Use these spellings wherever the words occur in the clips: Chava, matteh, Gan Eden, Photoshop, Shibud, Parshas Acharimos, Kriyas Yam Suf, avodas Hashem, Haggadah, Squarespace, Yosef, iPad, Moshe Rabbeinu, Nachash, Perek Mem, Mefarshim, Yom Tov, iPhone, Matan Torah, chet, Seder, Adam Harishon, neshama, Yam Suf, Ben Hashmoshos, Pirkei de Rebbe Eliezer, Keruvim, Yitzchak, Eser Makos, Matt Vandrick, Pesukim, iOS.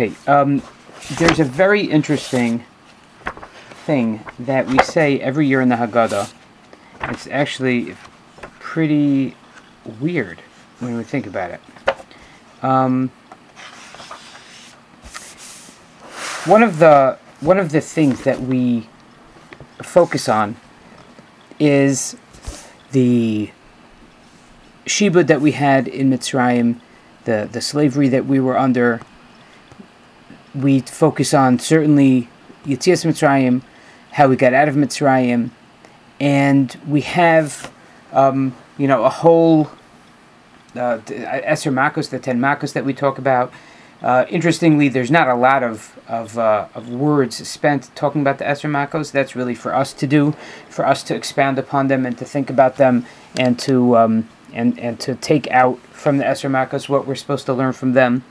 Okay, there's a very interesting thing that we say every year in the Haggadah. It's actually pretty weird when we think about it. One of the things that we focus on is the Shibud that we had in Mitzrayim, the slavery that we were under. We focus on certainly Yetzias Mitzrayim, how we got out of Mitzrayim, and we have a whole Eser Makos, the 10 makkos that we talk about. Interestingly, there's not a lot of words spent talking about the Eser Makos. That's really for us to do, for us to expound upon them and to think about them and to take out from the Eser Makos what we're supposed to learn from them.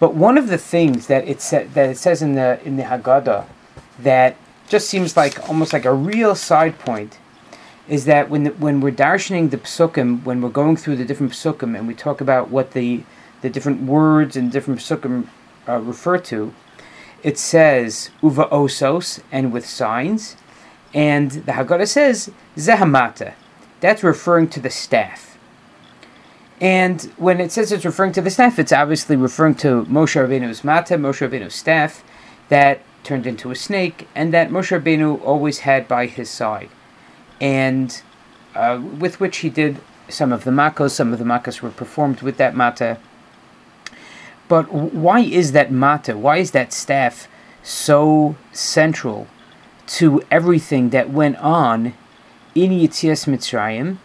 But one of the things that it says in the Haggadah that just seems like almost like a real side point is that when we're darshaning the Pesukim, when we're going through the different Pesukim and we talk about what the different words and different Pesukim refer to, it says Uvosos, and with signs, and the Haggadah says Zehamata. That's referring to the staff. And when it says it's referring to the staff, it's obviously referring to Moshe Rabbeinu's matteh, Moshe Rabbeinu's staff, that turned into a snake, and that Moshe Rabbeinu always had by his side, and with which he did some of the makkos. Some of the makkos were performed with that matteh. But why is that matteh? Why is that staff so central to everything that went on in Yetzias Mitzrayim?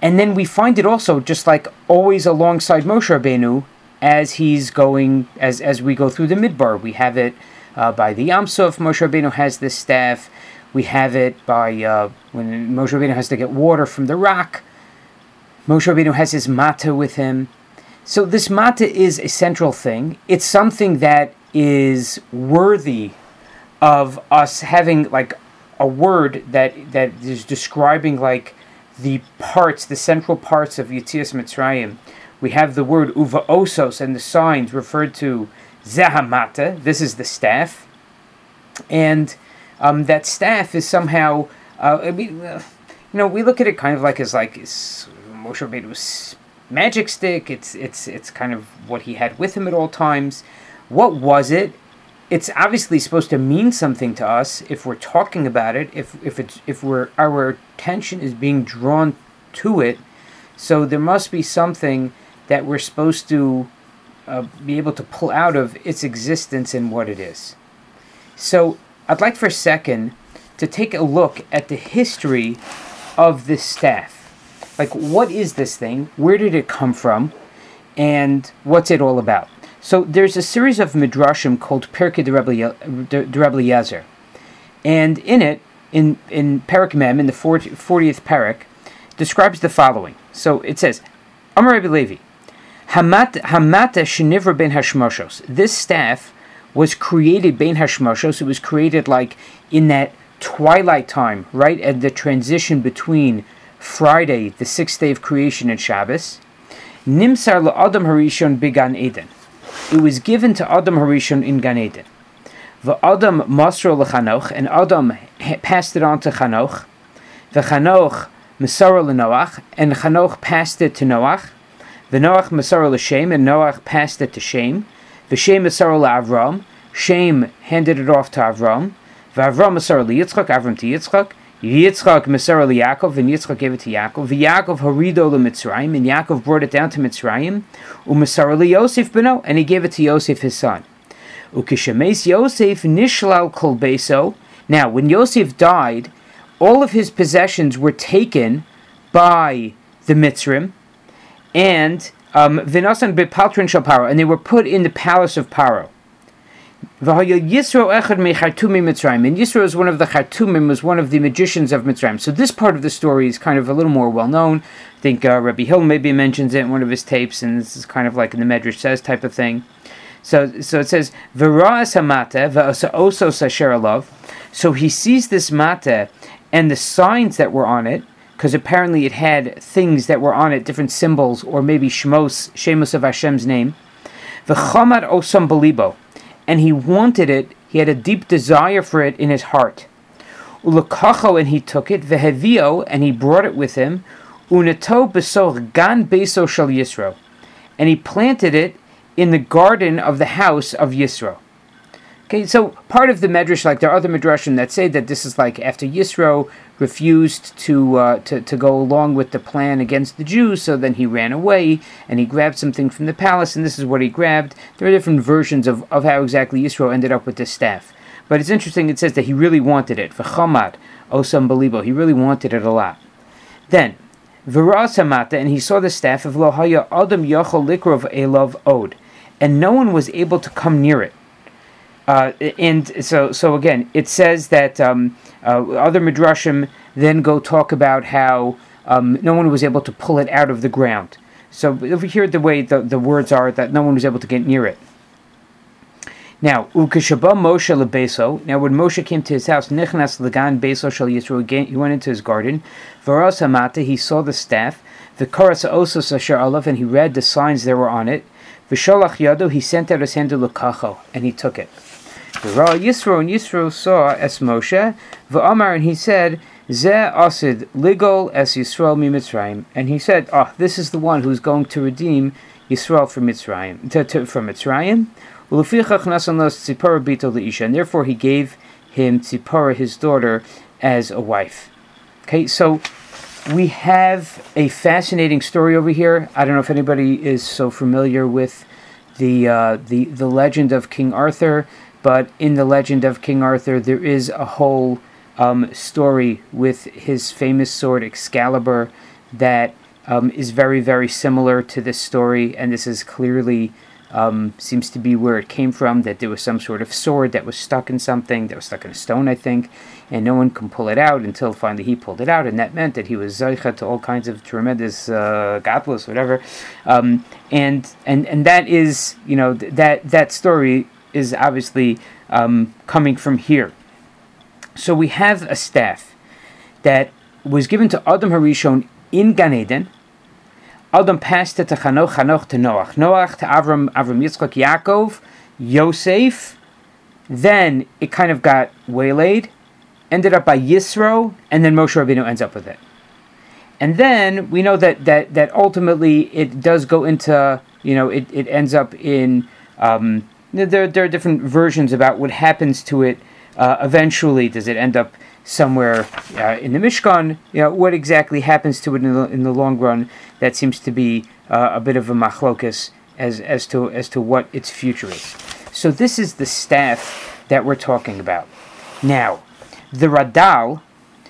And then we find it also just like always alongside Moshe Rabbeinu as he's going, as we go through the Midbar. We have it by the Yam Suf. Moshe Rabbeinu has this staff. We have it by when Moshe Rabbeinu has to get water from the rock. Moshe Rabbeinu has his matteh with him. So this matteh is a central thing. It's something that is worthy of us having like a word that is describing like the parts, the central parts of Yetzias Mitzrayim. We have the word Uvosos and the signs referred to Zehamata. This is the staff. And that staff is somehow, we look at it kind of like as like Moshe Rabbeinu's magic stick. It's kind of what he had with him at all times. What was it? It's obviously supposed to mean something to us if we're talking about it. If our attention is being drawn to it, so there must be something that we're supposed to be able to pull out of its existence and what it is. So I'd like for a second to take a look at the history of this staff. Like, what is this thing? Where did it come from? And what's it all about? So there's a series of midrashim called Pirkei de Rebbe Eliezer. And in it, in Perek Mem, in the 40th Perek, describes the following. So it says, Amar Rebbe Levi, Hamata shenivra Ben Hashmoshos. This staff was created Ben Hashmoshos. It was created like in that twilight time, right at the transition between Friday, the sixth day of creation, and Shabbos. Nimsar la Adam Harishon began Eden. It was given to Adam Harishon in Gan Eden. The Adam Masro leChanoch, and Adam passed it on to Chanoch. The Chanoch Masro leNoach, and Chanoch passed it to Noach. The Noach Masro leShem, and Noach passed it to Shem. The Shem Masro leAvram, Shem handed it off to Avram. The Avram Masro leYitzchak, Avram to Yitzchak. Yitzchak Masro leYaakov, and Yitzchak gave it to Yaakov. The Yaakov Harido leMitzrayim, and Yaakov brought it down to Mitzrayim. Umasaro leYosef beno, and he gave it to Yosef his son. Ukishemes Yosef nishlal kol beso. Now, when Yosef died, all of his possessions were taken by the Mitzrim, and v'nasan bepaltrin shel Paro, and they were put in the palace of Paro. And Yisro is one of the Khartumim, was one of the magicians of Mitzrayim. So this part of the story is kind of a little more well-known. I think Rabbi Hill maybe mentions it in one of his tapes, and this is kind of like in the Medrash says type of thing. So it says, so he sees this matteh and the signs that were on it, because apparently it had things that were on it, different symbols, or maybe shemos of Hashem's name. and he wanted it. He had a deep desire for it in his heart. Ulakacho, and he took it. Vehevio, and he brought it with him. Unato besor gan beso shel Yisro, and he planted it in the garden of the house of Yisro. Okay, so part of the Medrash, like there are other Midrashim that say that this is like after Yisro refused to go along with the plan against the Jews, so then he ran away and he grabbed something from the palace, and this is what he grabbed. There are different versions of how exactly Yisro ended up with this staff. But it's interesting, it says that he really wanted it. V'chamad, osam belibo, he really wanted it a lot. Then, v'ra'asamata, and he saw the staff of lohaya adam yachol likrov elov od, and no one was able to come near it. And so again, it says that other midrashim then go talk about how no one was able to pull it out of the ground. So over here, the way the words are that no one was able to get near it. Now, ukeshaba Moshe lebeso. Now, when Moshe came to his house, nichnas legan beso shel Yisro, again he went into his garden. Varas hamata, he saw the staff. The karas osos asher alav, and he read the signs that were on it. V'shalach yado, he sent out his hand to lekacho, and he took it. V'ra Yisro, and Yisro saw es Moshe, v'amar, and he said, Ze asid ligol es Yisrael mi Mitzrayim, and he said, Ah, oh, this is the one who's going to redeem Yisrael from Mitzrayim. From Mitzrayim, ulefichach nasan los tzipora bito leisha, and therefore he gave him Tzipora, his daughter, as a wife. Okay, so we have a fascinating story over here. I don't know if anybody is so familiar with the legend of King Arthur. But in the legend of King Arthur, there is a whole story with his famous sword Excalibur that is very, very similar to this story. And this is clearly, seems to be where it came from, that there was some sort of sword that was stuck in something, that was stuck in a stone, I think, and no one can pull it out until finally he pulled it out. And that meant that he was Zaycha to all kinds of tremendous godless, whatever. And that is, you know, that story is obviously coming from here. So we have a staff that was given to Adam Harishon in Gan Eden. Adam passed it to Chanoch, Chanoch to Noach, Noach to Avram, Avram Yitzchak, Yaakov, Yosef. Then it kind of got waylaid, ended up by Yisro, and then Moshe Rabbeinu ends up with it. And then we know that ultimately it does go into, you know, it ends up in... There are different versions about what happens to it eventually. Does it end up somewhere in the Mishkan? You know, what exactly happens to it in the long run? That seems to be a bit of a machlokus as to what its future is. So this is the staff that we're talking about. Now, the Radal,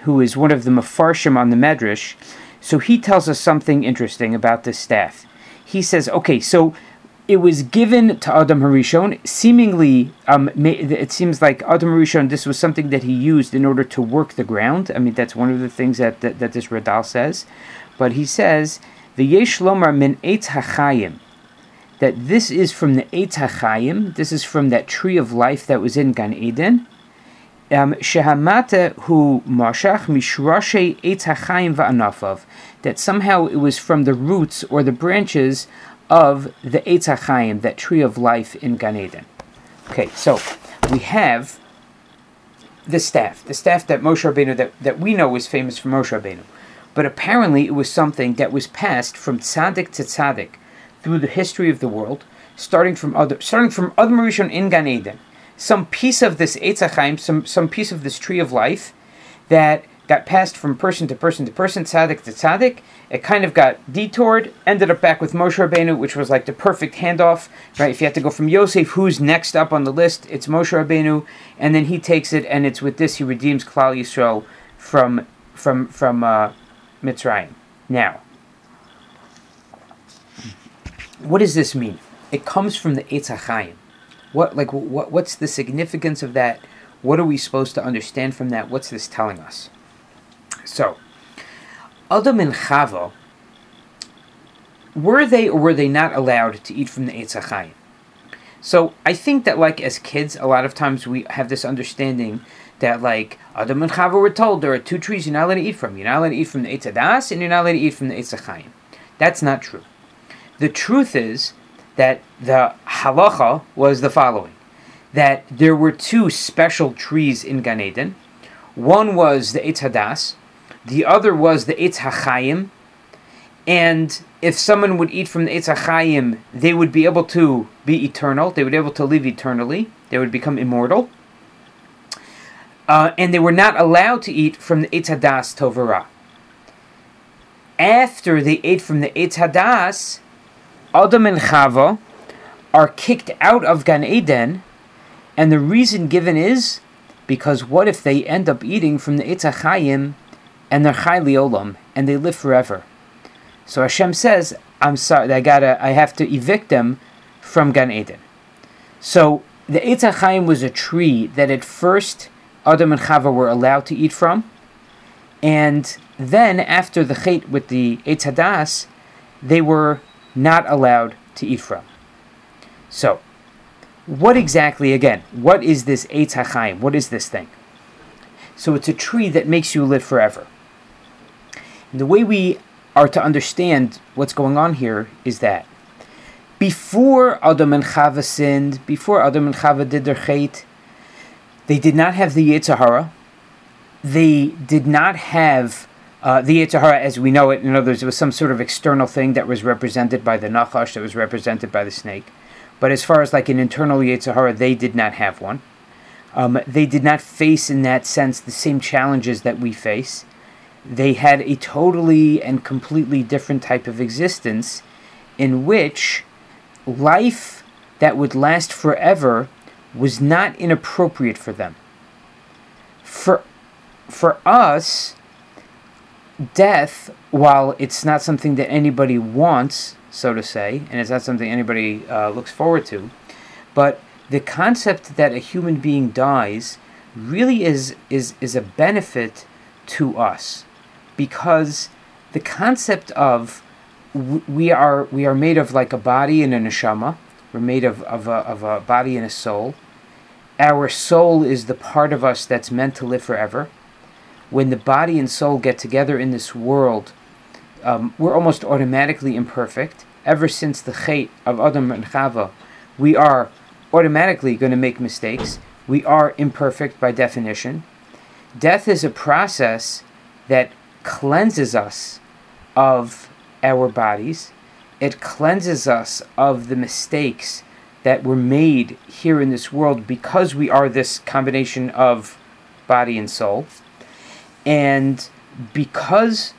who is one of the Mefarshim on the Medrash, so he tells us something interesting about this staff. He says, okay, so... it was given to Adam Harishon. Seemingly, it seems like Adam Harishon, this was something that he used in order to work the ground. I mean, that's one of the things that this Radal says. But he says, V'yesh lomar min Eitz HaChayim, that this is from the Eitz HaChayim, this is from that tree of life that was in Gan Eden. Shehamata hu mashach mishrashe Eitz HaChayim va'anafav, that somehow it was from the roots or the branches of the Eitz HaChayim, that tree of life in Gan Eden. Okay, so we have the staff that Moshe Rabbeinu, that we know is famous for Moshe Rabbeinu, but apparently it was something that was passed from tzaddik to tzaddik through the history of the world, starting from Adam Harishon in Gan Eden. Some piece of this Eitz HaChayim, some piece of this tree of life that got passed from person to person to person, tzaddik to tzaddik. It kind of got detoured, ended up back with Moshe Rabbeinu, which was like the perfect handoff, right? If you had to go from Yosef, who's next up on the list, it's Moshe Rabbeinu, and then he takes it, and it's with this he redeems Klal Yisrael from Mitzrayim. Now, what does this mean? It comes from the Eitz HaChayim. What's the significance of that? What are we supposed to understand from that? What's this telling us? So, Adam and Chava, were they or were they not allowed to eat from the Eitz HaChayim? So, I think that, like, as kids, a lot of times we have this understanding that, like, Adam and Chava were told there are two trees you're not allowed to eat from. You're not allowed to eat from the Eitz HaDas, and you're not allowed to eat from the Eitz HaChayim. That's not true. The truth is that the halacha was the following, that there were two special trees in Gan Eden. One was the Eitz Hadas, the other was the Eitz HaChaim, and if someone would eat from the Eitz HaChaim, they would be able to be eternal, they would be able to live eternally, they would become immortal, and they were not allowed to eat from the Eitz Hadas Tovara. After they ate from the Eitz Hadas, Adam and Chava are kicked out of Gan Eden, and the reason given is because what if they end up eating from the Eitz HaChaim and they're Chai L'Olam and they live forever? So Hashem says, "I'm sorry, I have to evict them from Gan Eden." So the Eitz HaChaim was a tree that at first Adam and Chava were allowed to eat from, and then after the chet with the Eitz Hadas, they were not allowed to eat from. So, what exactly, again, what is this Eitz HaChaim? What is this thing? So it's a tree that makes you live forever. And the way we are to understand what's going on here is that before Adam and Chava sinned, before Adam and Chava did their chet, they did not have the Yetzer Hara. They did not have the Yetzer Hara as we know it. In other words, it was some sort of external thing that was represented by the Nachash, that was represented by the snake. But as far as like an internal Yetzer Hara, they did not have one. They did not face in that sense the same challenges that we face. They had a totally and completely different type of existence in which life that would last forever was not inappropriate for them. For us, death, while it's not something that anybody wants, so to say, and it's not something anybody looks forward to, but the concept that a human being dies really is a benefit to us, because the concept of we are made of like a body and a neshama, we're made of a body and a soul. Our soul is the part of us that's meant to live forever. When the body and soul get together in this world, we're almost automatically imperfect. Ever since the chet of Adam and Chava, we are automatically going to make mistakes. We are imperfect by definition. Death is a process that cleanses us of our bodies. It cleanses us of the mistakes that were made here in this world because we are this combination of body and soul. And because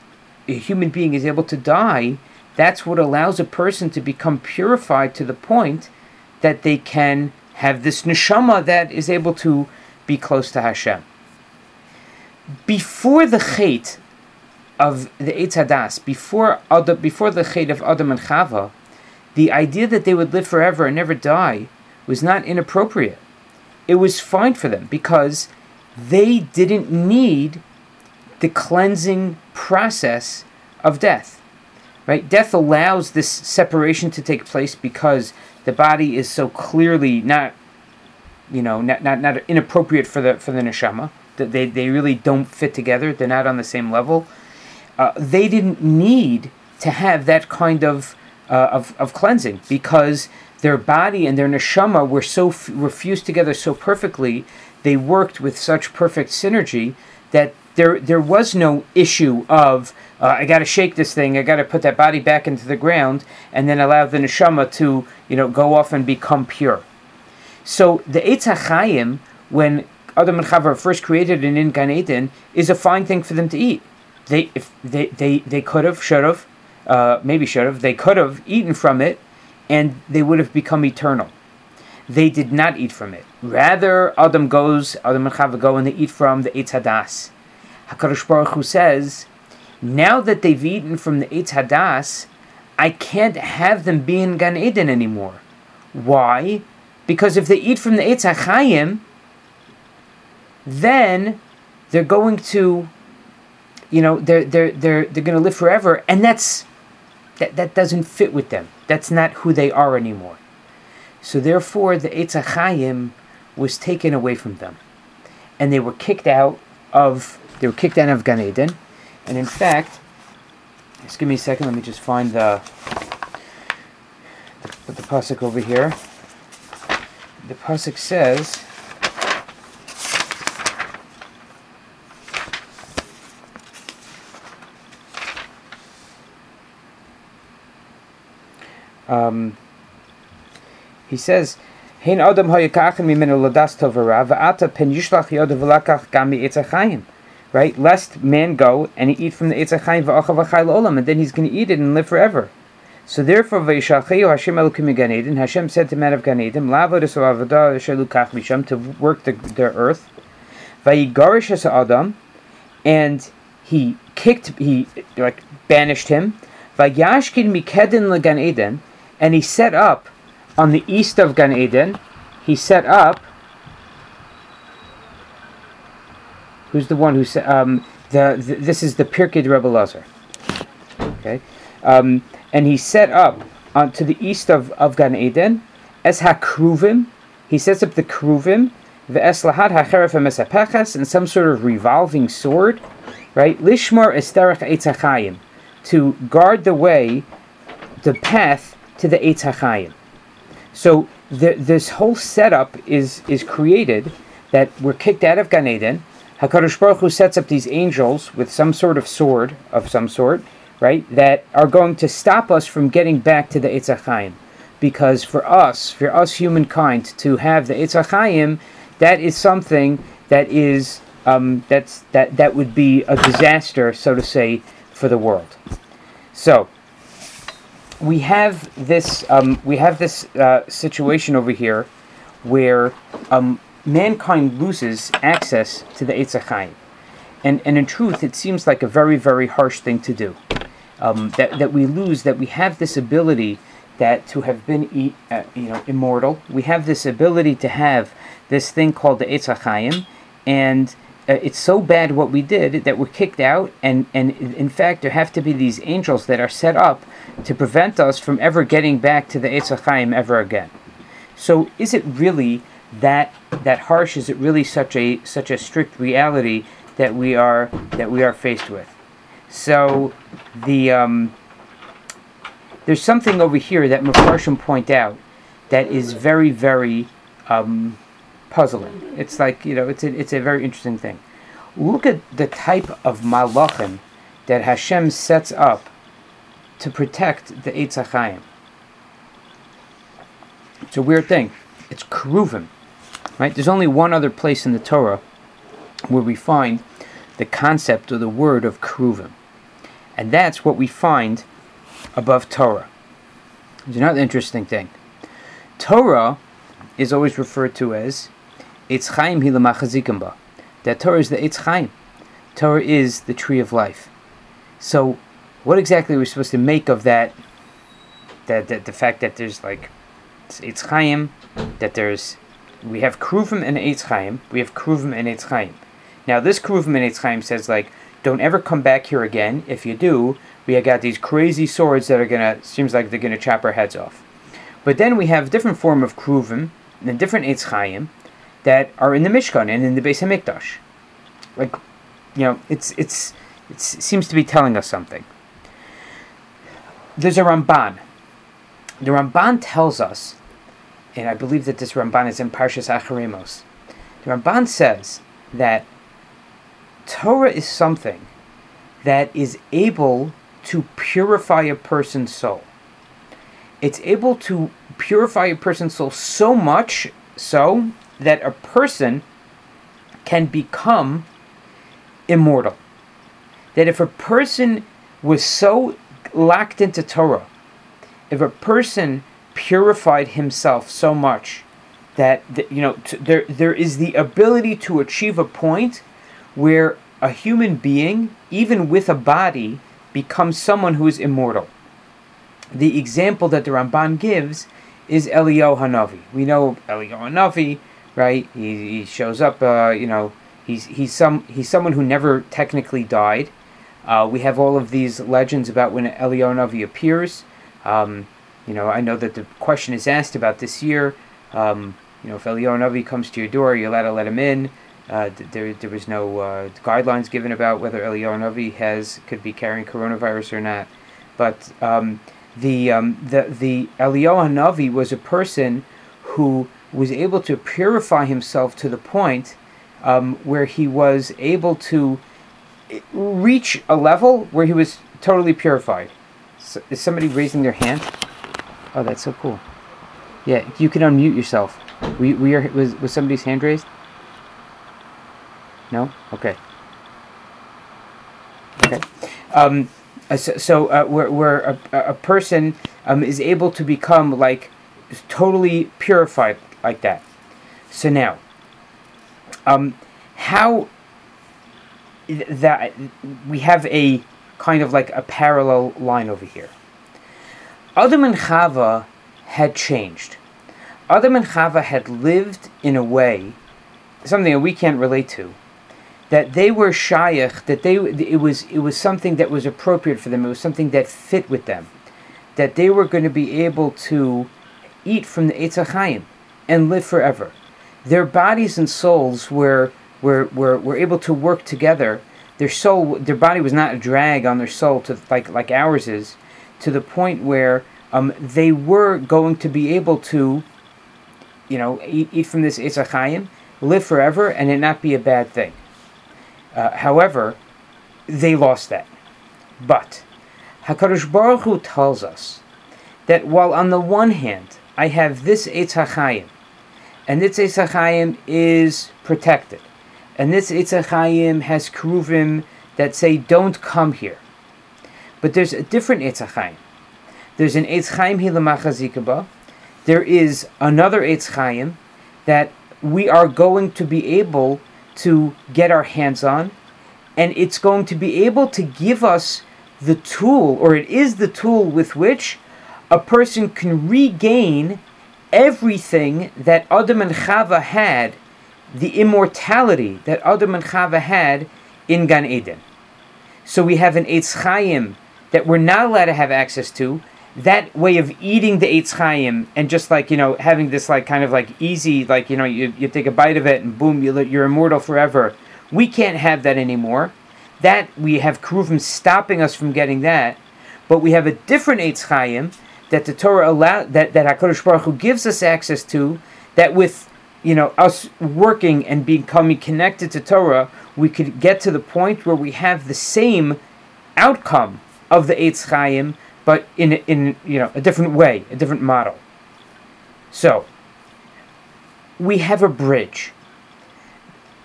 a human being is able to die, that's what allows a person to become purified to the point that they can have this neshama that is able to be close to Hashem. Before the chet of the Eitz Hadas, before the chet of Adam and Chava, the idea that they would live forever and never die was not inappropriate. It was fine for them because they didn't need the cleansing process of death. Right? Death allows this separation to take place because the body is so clearly not inappropriate for the neshama. That they really don't fit together. They're not on the same level. They didn't need to have that kind of cleansing because their body and their neshama were fused together so perfectly. They worked with such perfect synergy that there was no issue of I got to shake this thing, I got to put that body back into the ground, and then allow the neshama to go off and become pure. So the Eitz HaChaim, when Adam and Chava were first created and in Gan Eden, is a fine thing for them to eat. They could have eaten from it, and they would have become eternal. They did not eat from it. Rather, Adam and Chava go and they eat from the Eitz Hadas. HaKadosh Baruch Hu says, now that they've eaten from the Eitz Hadas, I can't have them be in Gan Eden anymore. Why? Because if they eat from the Eitz HaChaim, then they're going to, they're going to live forever, and that doesn't fit with them. That's not who they are anymore. So therefore, the Eitz HaChaim was taken away from them, and they were kicked out of. They were kicked out of Gan Eden, and in fact, just give me a second. Let me just find the pasuk over here. the pasuk says, he says, "Hein Adam hayikachem mimenu ladas tov hara, va'ata pen yishlach yado v'lakach gam mi'etz ha'chaim." Right, lest man go and eat from the Yetzer Hara v'achav v'chai l'olam, and then he's going to eat it and live forever. So therefore, v'yishalchehu Hashem Elokim miGan Eden. Hashem said to man of Gan Eden, "La'avod es ha'avodah asher lukach misham," to work the earth. V'yigarish es ha'adam, and he banished him. V'yashkin miKeden leGan Eden, and he set up on the east of Gan Eden. He set up. Who's the one who said, this is the Pirkei Rebbe Lazar. Okay. And he set up to the east of Gan Eden, es ha-Keruvim, he sets up the Keruvim, ve'es lahad ha-Cheref ha-Mesapeches, and some sort of revolving sword, right? Lishmar esterech Eitz HaChaim, to guard the way, the path to the Eitz HaChaim. So this whole setup is created that we're kicked out of Gan Eden. HaKadosh Baruch Hu sets up these angels with some sort of sword of some sort, right, that are going to stop us from getting back to the Eitz HaChaim. Because for us humankind, to have the Eitz HaChaim, that is something that is, that would be a disaster, so to say, for the world. So, we have this situation over here where, mankind loses access to the Eitz HaChaim, and in truth, it seems like a very, very harsh thing to do. That we have this ability to have been, immortal. We have this ability to have this thing called the Eitz HaChaim, and it's so bad what we did that we're kicked out. And in fact, there have to be these angels that are set up to prevent us from ever getting back to the Eitz HaChaim ever again. So, is it really that harsh? Is it really such a strict reality that we are faced with? So the there's something over here that Mefarshim point out that is very, very puzzling. It's like, it's a very interesting thing. Look at the type of malachim that Hashem sets up to protect the Eitz HaChaim. It's a weird thing. It's Keruvim. Right? There's only one other place in the Torah where we find the concept or the word of Keruvim. And that's what we find above Torah. It's another interesting thing. Torah is always referred to as Eitz Chaim hi l'machazikim ba. That Torah is the Eitz Chaim. Torah is the tree of life. So what exactly are we supposed to make of that the fact that there's like Eitz Chaim, that we have Keruvim and Eitz Chaim. We have Keruvim and Eitz Chaim. Now this Keruvim and Eitz Chaim says, like, don't ever come back here again. If you do, we have got these crazy swords that are seems like they're gonna chop our heads off. But then we have a different form of Keruvim and a different Eitz Chaim that are in the Mishkan and in the Beis Hamikdash. Like, it seems to be telling us something. There's a Ramban. The Ramban tells us, and I believe that this Ramban is in Parshas Acharimos. The Ramban says that Torah is something that is able to purify a person's soul. It's able to purify a person's soul so much so that a person can become immortal. That if a person was so locked into Torah, if a person purified himself so much that, there is the ability to achieve a point where a human being, even with a body, becomes someone who is immortal. The example that the Ramban gives is Eliyahu Hanavi. We know Eliyahu Hanavi, right? He shows up. He's someone who never technically died. We have all of these legends about when Eliyahu Hanavi appears. I know that the question is asked about this year. If Eliyahu Hanavi comes to your door, you're allowed to let him in. There was no guidelines given about whether Eliyahu Hanavi could be carrying coronavirus or not. But the Eliyahu Hanavi was a person who was able to purify himself to the point where he was able to reach a level where he was totally purified. So, is somebody raising their hand? Oh, that's so cool. Yeah, you can unmute yourself. Was somebody's hand raised? No? Okay. Where a person is able to become like totally purified like that. So now, how that we have a kind of like a parallel line over here. Adam and Chava had changed. Adam and Chava had lived in a way, something that we can't relate to, that they were shayach, that it was something that was appropriate for them, it was something that fit with them, that they were going to be able to eat from the Eitz HaChaim and live forever. Their bodies and souls were able to work together. Their body was not a drag on their soul, to like ours is, to the point where they were going to be able to, eat from this Eitz HaChaim, live forever, and it not be a bad thing. However, they lost that. But HaKadosh Baruch Hu tells us that while on the one hand I have this Eitz HaChaim, and this Eitz HaChaim is protected, and this Eitz HaChaim has Keruvim that say, don't come here. But there's a different Eitz HaChaim. There's an Eitz Chaim Hilamachazikaba. There is another Eitz Chaim that we are going to be able to get our hands on, and it's going to be able to give us the tool, or it is the tool with which a person can regain everything that Adam and Chava had, the immortality that Adam and Chava had in Gan Eden. So we have an Eitz Chaim that we're not allowed to have access to, that way of eating the Eitz Chaim and just having this easy, you take a bite of it and boom, you're immortal forever. We can't have that anymore. That we have Keruvim stopping us from getting that, but we have a different Eitz Chaim that the Torah allowed, that HaKadosh Baruch Hu gives us access to, that with us working and becoming connected to Torah, we could get to the point where we have the same outcome of the Eitz Chaim, but in a different way, a different model. So, we have a bridge.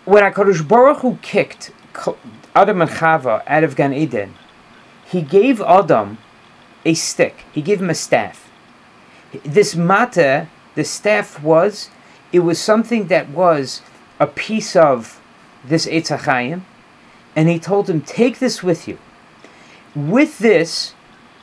When HaKadosh Baruch Hu kicked Adam and Chava out of Gan Eden, he gave Adam a stick. He gave him a staff. This matteh, the staff was something that was a piece of this Eitz HaChaim, and he told him, take this with you. With this,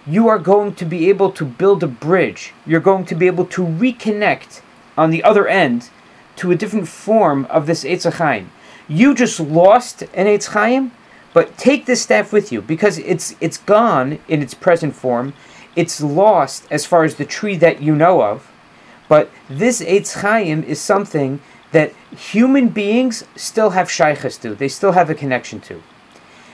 you are going to be able to build a bridge. You're going to be able to reconnect on the other end to a different form of this Eitz HaChaim. You just lost an Eitz HaChaim, but take this staff with you, because it's gone in its present form. It's lost as far as the tree that you know of. But this Eitz HaChaim is something that human beings still have shaychus to. They still have a connection to.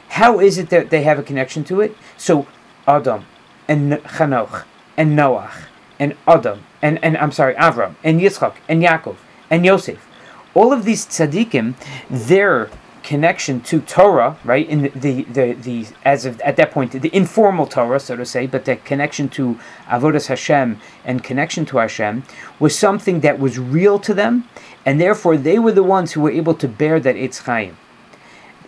How is it that they have a connection to it? So Adam and Chanoch and Noach and Adam and Avram and Yitzchak and Yaakov and Yosef, all of these tzaddikim, their connection to Torah, right? In the as of at that point the informal Torah, so to say, but the connection to Avodas Hashem and connection to Hashem was something that was real to them, and therefore they were the ones who were able to bear that Eitz Chaim.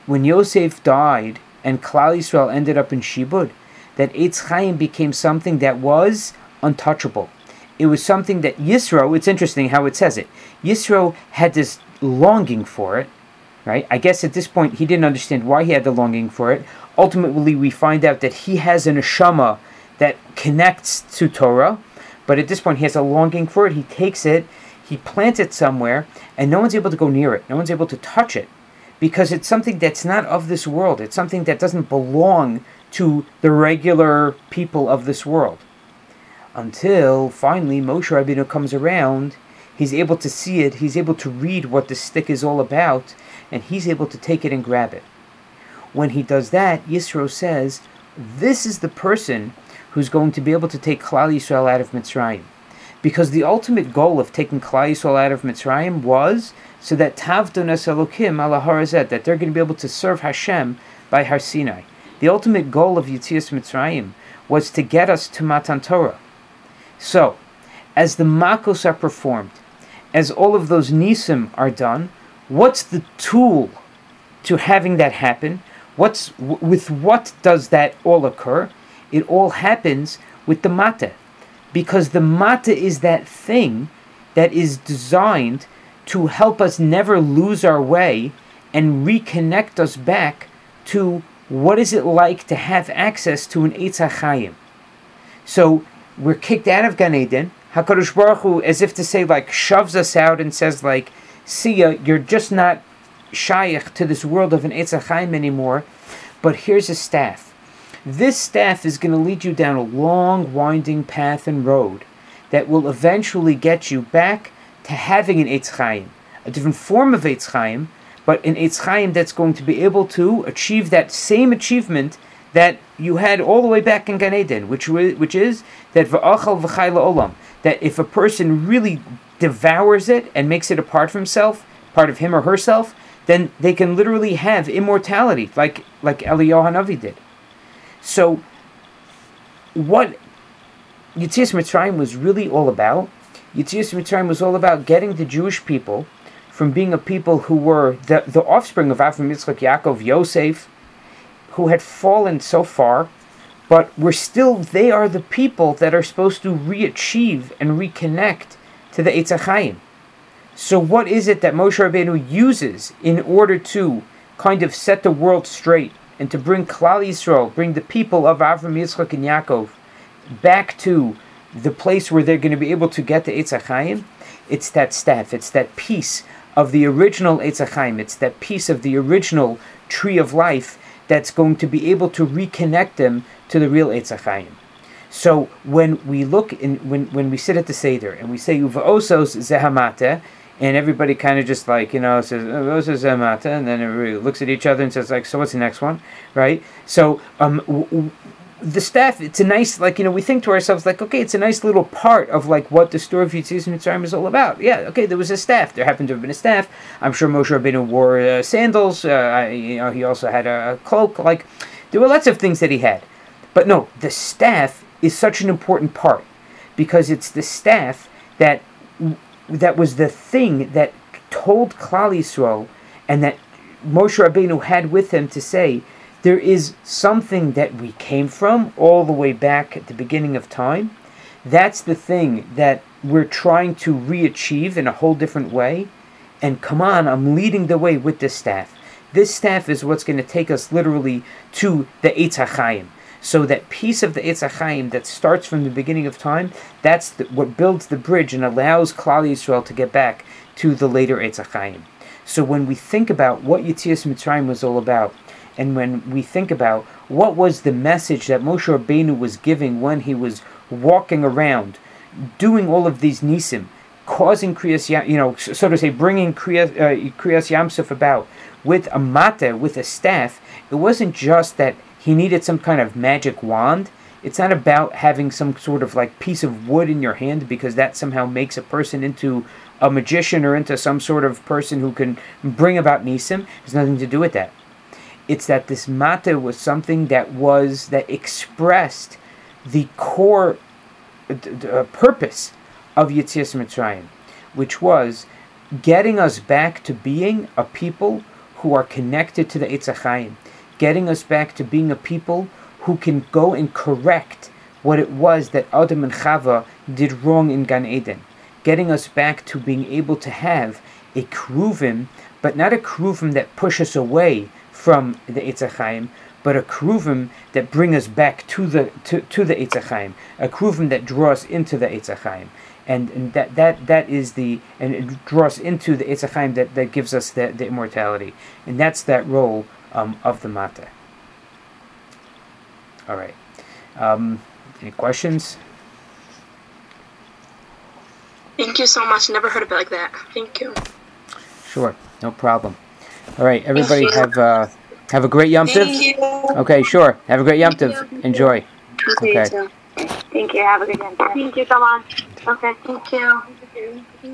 When Yosef died and Klal Yisrael ended up in Shibud, that Eitz Chaim became something that was untouchable. It was something that Yisro, it's interesting how it says it, Yisro had this longing for it, right? I guess at this point he didn't understand why he had the longing for it. Ultimately we find out that he has a neshama that connects to Torah, but at this point he has a longing for it, he takes it, he plants it somewhere, and no one's able to go near it, no one's able to touch it, because it's something that's not of this world, it's something that doesn't belong to the regular people of this world. Until finally Moshe Rabbeinu comes around, he's able to see it, he's able to read what the stick is all about, and he's able to take it and grab it. When he does that, Yisro says, this is the person who's going to be able to take Klal Yisrael out of Mitzrayim. Because the ultimate goal of taking Klal Yisrael out of Mitzrayim was so that Tavdonas Elokim ala Har Hazeh, that they're going to be able to serve Hashem by Har Sinai. The ultimate goal of Yetzias Mitzrayim was to get us to Matan Torah. So, as the makkos are performed, as all of those nisim are done, what's the tool to having that happen? With what does that all occur? It all happens with the matteh. Because the matteh is that thing that is designed to help us never lose our way and reconnect us back to what is it like to have access to an Eitz HaChaim. So we're kicked out of Gan Eden. HaKadosh Baruch Hu, as if to say, like, shoves us out and says, like, see ya, you're just not shaykh to this world of an Eitz HaChaim anymore, but here's a staff. This staff is going to lead you down a long, winding path and road that will eventually get you back to having an Eitz Chaim, a different form of Eitz Chaim, but an Eitz Chaim that's going to be able to achieve that same achievement that you had all the way back in Gan Eden, which is that v'achal v'chai la'olam, that if a person really devours it and makes it a part of himself, part of him or herself, then they can literally have immortality, like Eliyahu Hanavi did. So, what Yetzias Mitzrayim was really all about, Yetzias Mitzrayim was all about getting the Jewish people from being a people who were the offspring of Avram, Yitzchak, Yaakov, Yosef, who had fallen so far, but were still, they are the people that are supposed to re-achieve and reconnect to the Eitz HaChaim. So what is it that Moshe Rabbeinu uses in order to kind of set the world straight and to bring Klal Yisrael, bring the people of Avram, Yitzchak, and Yaakov back to the place where they're going to be able to get the Eitz HaChaim? It's that staff, it's that piece of the original Eitz HaChaim, it's that piece of the original tree of life that's going to be able to reconnect them to the real Eitz HaChaim. So when we look, when we sit at the Seder, and we say, Uvosos Zehamata, and everybody kind of just like, you know, says, Uvosos Zehamata, and then everybody looks at each other and says, like, so what's the next one, right? So the staff, it's a nice, like, you know, we think to ourselves, like, okay, it's a nice little part of, like, what the story of Yetzias Mitzrayim is all about. Yeah, okay, there was a staff. There happened to have been a staff. I'm sure Moshe Rabbeinu wore sandals. You know, he also had a cloak. Like, there were lots of things that he had. But no, the staff is such an important part because it's the staff that was the thing that told Klal Yisrael and that Moshe Rabbeinu had with him to say, there is something that we came from all the way back at the beginning of time. That's the thing that we're trying to re-achieve in a whole different way. And come on, I'm leading the way with this staff. This staff is what's going to take us literally to the Eitz HaChaim. So that piece of the Eitz HaChaim that starts from the beginning of time, that's what builds the bridge and allows Klal Yisrael to get back to the later Eitz HaChaim. So when we think about what Yetzias Mitzrayim was all about, and when we think about what was the message that Moshe Rabbeinu was giving when he was walking around, doing all of these nisim, causing Kriyas Yam, you know, so to say, bringing Kriyas Yam Suf about with a matteh, with a staff, it wasn't just that he needed some kind of magic wand. It's not about having some sort of like piece of wood in your hand because that somehow makes a person into a magician or into some sort of person who can bring about nisim. It has nothing to do with that. It's that this matteh was something that expressed the core purpose of Yetzias Mitzrayim, which was getting us back to being a people who are connected to the Eitz HaChaim, getting us back to being a people who can go and correct what it was that Adam and Chava did wrong in Gan Eden, getting us back to being able to have a Keruvim, but not a Keruvim that pushes away from the Eitz HaChaim, but a Keruvim that bring us back to the Eitz HaChaim, a Keruvim that draws into the Eitz HaChaim, and it draws into the Eitz HaChaim that gives us the immortality, and that's that role of the matteh. All right, any questions? Thank you so much. Never heard of it like that. Thank you. Sure, no problem. All right, everybody have a great Yom Tov. Okay, sure. Have a great Yom Tov. Enjoy. Okay. Thank you. Have a good Yom Tov. Thank you so much. Okay, thank you.